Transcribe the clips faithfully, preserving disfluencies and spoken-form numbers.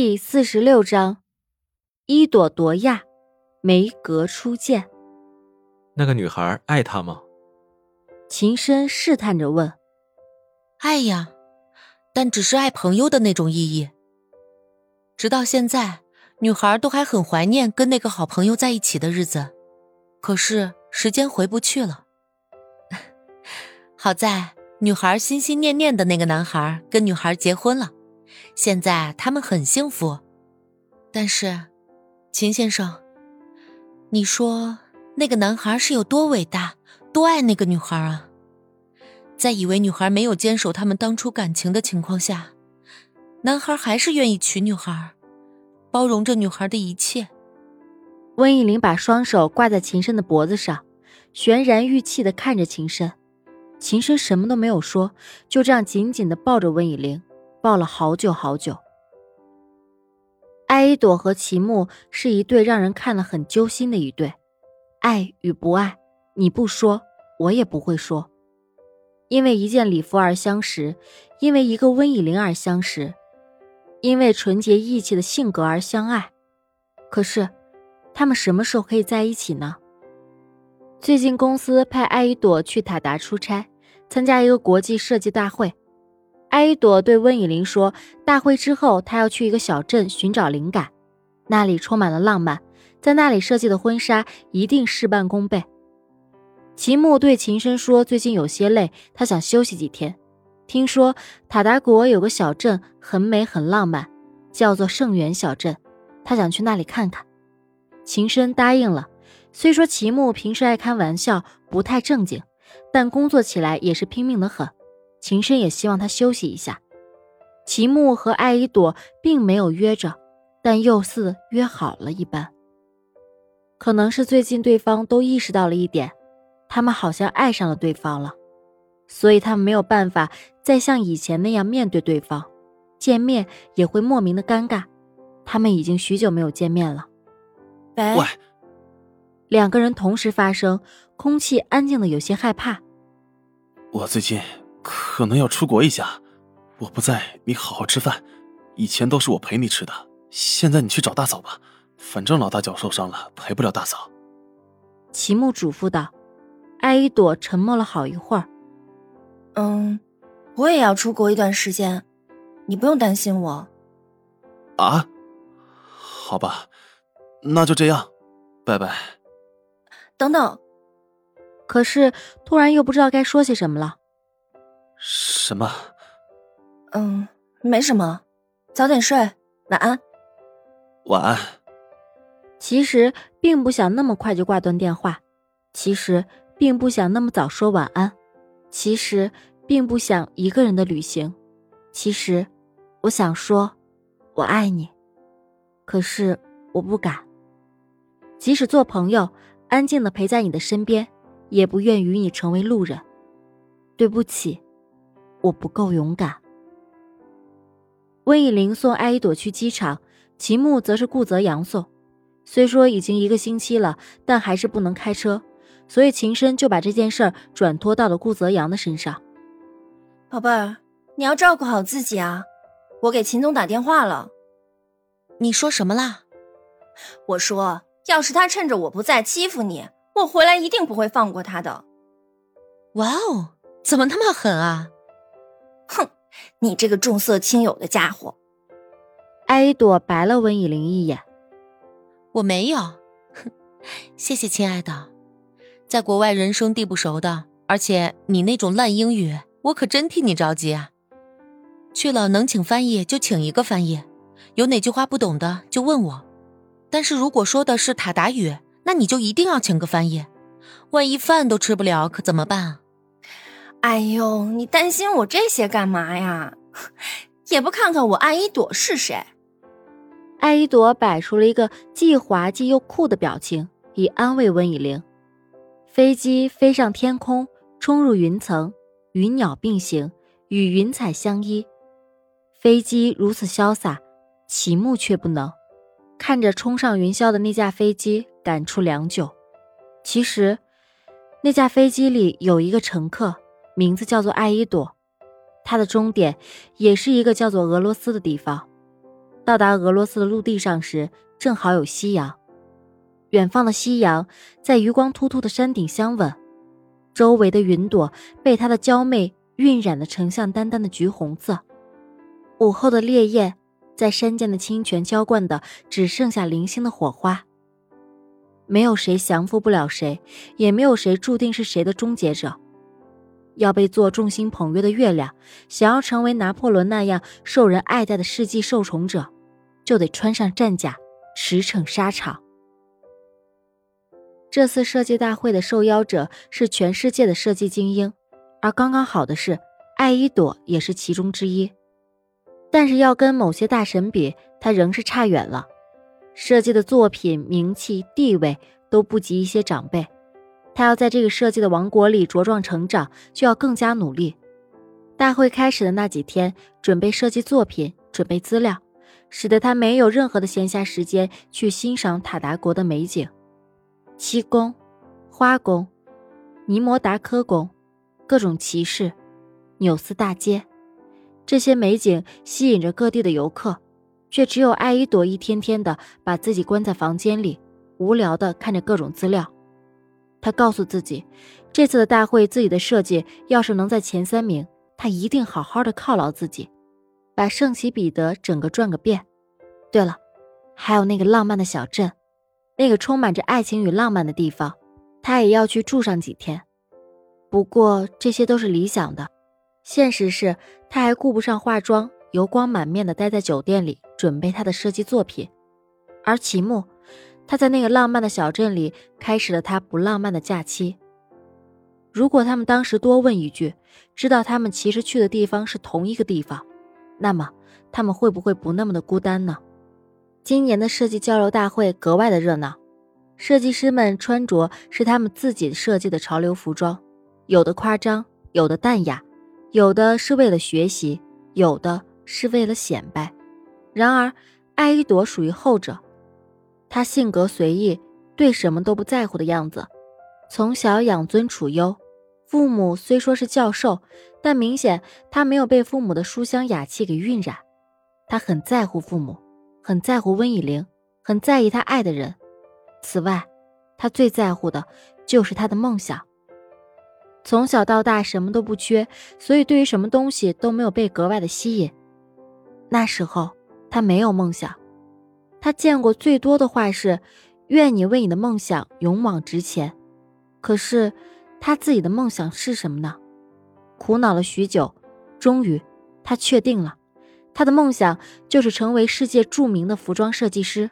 第四十六章，伊朵朵亚，梅格初见。那个女孩爱他吗？秦深试探着问。爱呀，但只是爱朋友的那种意义。直到现在，女孩都还很怀念跟那个好朋友在一起的日子，可是时间回不去了。好在女孩心心念念的那个男孩跟女孩结婚了，现在他们很幸福。但是，秦先生，你说那个男孩是有多伟大，多爱那个女孩啊？在以为女孩没有坚守他们当初感情的情况下，男孩还是愿意娶女孩，包容着女孩的一切。温以玲把双手挂在秦深的脖子上，悬然欲泣地看着秦深。秦深什么都没有说，就这样紧紧地抱着温以玲，抱了好久好久。艾依朵和齐木是一对让人看了很揪心的一对，爱与不爱，你不说，我也不会说。因为一件礼服而相识，因为一个温以玲而相识，因为纯洁义气的性格而相爱。可是，他们什么时候可以在一起呢？最近公司派艾依朵去塔达出差，参加一个国际设计大会。艾依朵对温以玲说，大会之后她要去一个小镇寻找灵感，那里充满了浪漫，在那里设计的婚纱一定事半功倍。齐木对秦深说，最近有些累，他想休息几天。听说塔达国有个小镇很美很浪漫，叫做圣园小镇，他想去那里看看。秦深答应了。虽说齐木平时爱开玩笑，不太正经，但工作起来也是拼命的很，秦深也希望他休息一下。齐木和艾依朵并没有约着，但又似约好了一般。可能是最近对方都意识到了一点，他们好像爱上了对方了，所以他们没有办法再像以前那样面对对方，见面也会莫名的尴尬。他们已经许久没有见面了。喂，两个人同时发声，空气安静的有些害怕。我最近可能要出国一下，我不在，你好好吃饭。以前都是我陪你吃的，现在你去找大嫂吧，反正老大脚受伤了，陪不了大嫂。齐木嘱咐道。艾依朵沉默了好一会儿。嗯，我也要出国一段时间，你不用担心我。啊？好吧，那就这样，拜拜。等等，可是突然又不知道该说些什么了。什么？嗯，没什么，早点睡，晚安。晚安。其实并不想那么快就挂断电话，其实并不想那么早说晚安，其实并不想一个人的旅行，其实我想说我爱你，可是我不敢。即使做朋友，安静地陪在你的身边，也不愿与你成为路人。对不起，我不够勇敢。温以玲送艾依朵去机场，齐木则是顾泽阳送。虽说已经一个星期了，但还是不能开车，所以秦深就把这件事儿转托到了顾泽阳的身上。宝贝儿，你要照顾好自己啊，我给秦总打电话了。你说什么啦？我说要是他趁着我不在欺负你，我回来一定不会放过他的。哇哦，怎么那么狠啊？哼，你这个重色轻友的家伙。艾依朵白了温以玲一眼。我没有，哼，谢谢亲爱的。在国外人生地不熟的，而且你那种烂英语，我可真替你着急啊。去了能请翻译就请一个翻译，有哪句话不懂的就问我。但是如果说的是塔达语，那你就一定要请个翻译，万一饭都吃不了可怎么办啊？哎呦，你担心我这些干嘛呀？也不看看我艾依朵是谁。艾依朵摆出了一个既滑稽又酷的表情，以安慰温以玲。飞机飞上天空，冲入云层，云鸟并行，与云彩相依。飞机如此潇洒，齐木却不能。看着冲上云霄的那架飞机，感触良久。其实，那架飞机里有一个乘客，名字叫做艾依朵，他的终点也是一个叫做俄罗斯的地方。到达俄罗斯的陆地上时，正好有夕阳。远方的夕阳在余光突突的山顶相吻，周围的云朵被它的娇媚晕染得成像淡淡的橘红色。午后的烈焰在山间的清泉浇灌的只剩下零星的火花。没有谁降服不了谁，也没有谁注定是谁的终结者。要被做众星捧月的月亮，想要成为拿破仑那样受人爱戴的世纪受宠者，就得穿上战甲，驰骋沙场。这次设计大会的受邀者是全世界的设计精英，而刚刚好的是，艾依朵也是其中之一。但是要跟某些大神比，她仍是差远了。设计的作品、名气、地位都不及一些长辈，他要在这个设计的王国里茁壮成长，就要更加努力。大会开始的那几天，准备设计作品，准备资料，使得他没有任何的闲暇时间去欣赏塔达国的美景。七宫、花宫、尼摩达科宫、各种骑士、纽斯大街，这些美景吸引着各地的游客。却只有艾依朵一天天地把自己关在房间里，无聊地看着各种资料。她告诉自己，这次的大会自己的设计要是能在前三名，她一定好好地犒劳自己，把圣彼彼得整个转个遍。对了，还有那个浪漫的小镇，那个充满着爱情与浪漫的地方，她也要去住上几天。不过这些都是理想的，现实是她还顾不上化妆，油光满面地待在酒店里准备他的设计作品。而齐木，他在那个浪漫的小镇里开始了他不浪漫的假期。如果他们当时多问一句，知道他们其实去的地方是同一个地方，那么他们会不会不那么的孤单呢？今年的设计交流大会格外的热闹，设计师们穿着是他们自己设计的潮流服装，有的夸张，有的淡雅，有的是为了学习，有的是为了显摆。然而艾依朵属于后者，她性格随意，对什么都不在乎的样子，从小养尊处优。父母虽说是教授，但明显她没有被父母的书香雅气给晕染。她很在乎父母，很在乎温以玲，很在意她爱的人。此外，她最在乎的就是她的梦想。从小到大什么都不缺，所以对于什么东西都没有被格外的吸引。那时候他没有梦想，他见过最多的话是愿你为你的梦想勇往直前。可是他自己的梦想是什么呢？苦恼了许久，终于他确定了，他的梦想就是成为世界著名的服装设计师。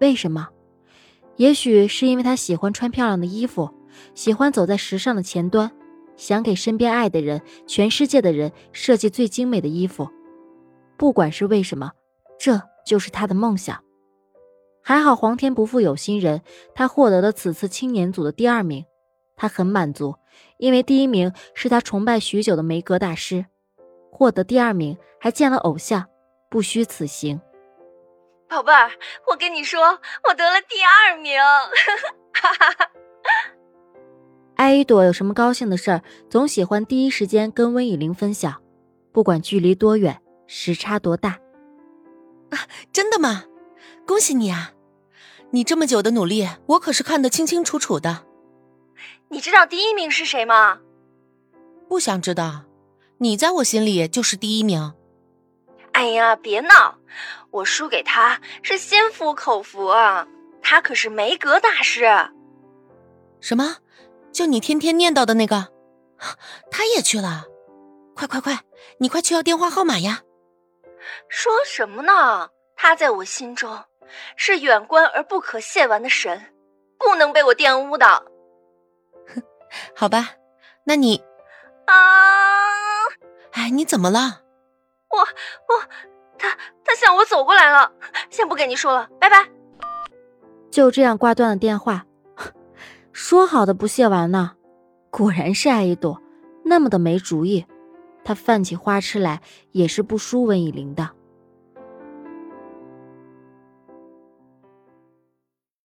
为什么？也许是因为他喜欢穿漂亮的衣服，喜欢走在时尚的前端，想给身边爱的人、全世界的人设计最精美的衣服。不管是为什么，这就是他的梦想。还好皇天不负有心人，他获得了此次青年组的第二名。他很满足，因为第一名是他崇拜许久的梅格大师，获得第二名还见了偶像，不虚此行。宝贝儿，我跟你说，我得了第二名。艾依朵有什么高兴的事儿，总喜欢第一时间跟温以玲分享，不管距离多远，时差多大。啊，真的吗？恭喜你啊，你这么久的努力我可是看得清清楚楚的。你知道第一名是谁吗？不想知道，你在我心里就是第一名。哎呀，别闹，我输给他是心服口服啊，他可是梅格大师。什么？就你天天念叨的那个？他也去了？快快快，你快去要电话号码呀。说什么呢？他在我心中是远观而不可亵玩的神，不能被我玷污的。好吧，那你啊，哎，你怎么了？我我他他向我走过来了。先不跟你说了，拜拜。就这样挂断了电话。说好的不亵玩呢？果然是艾依朵，那么的没主意。他泛起花痴来也是不输温以玲的。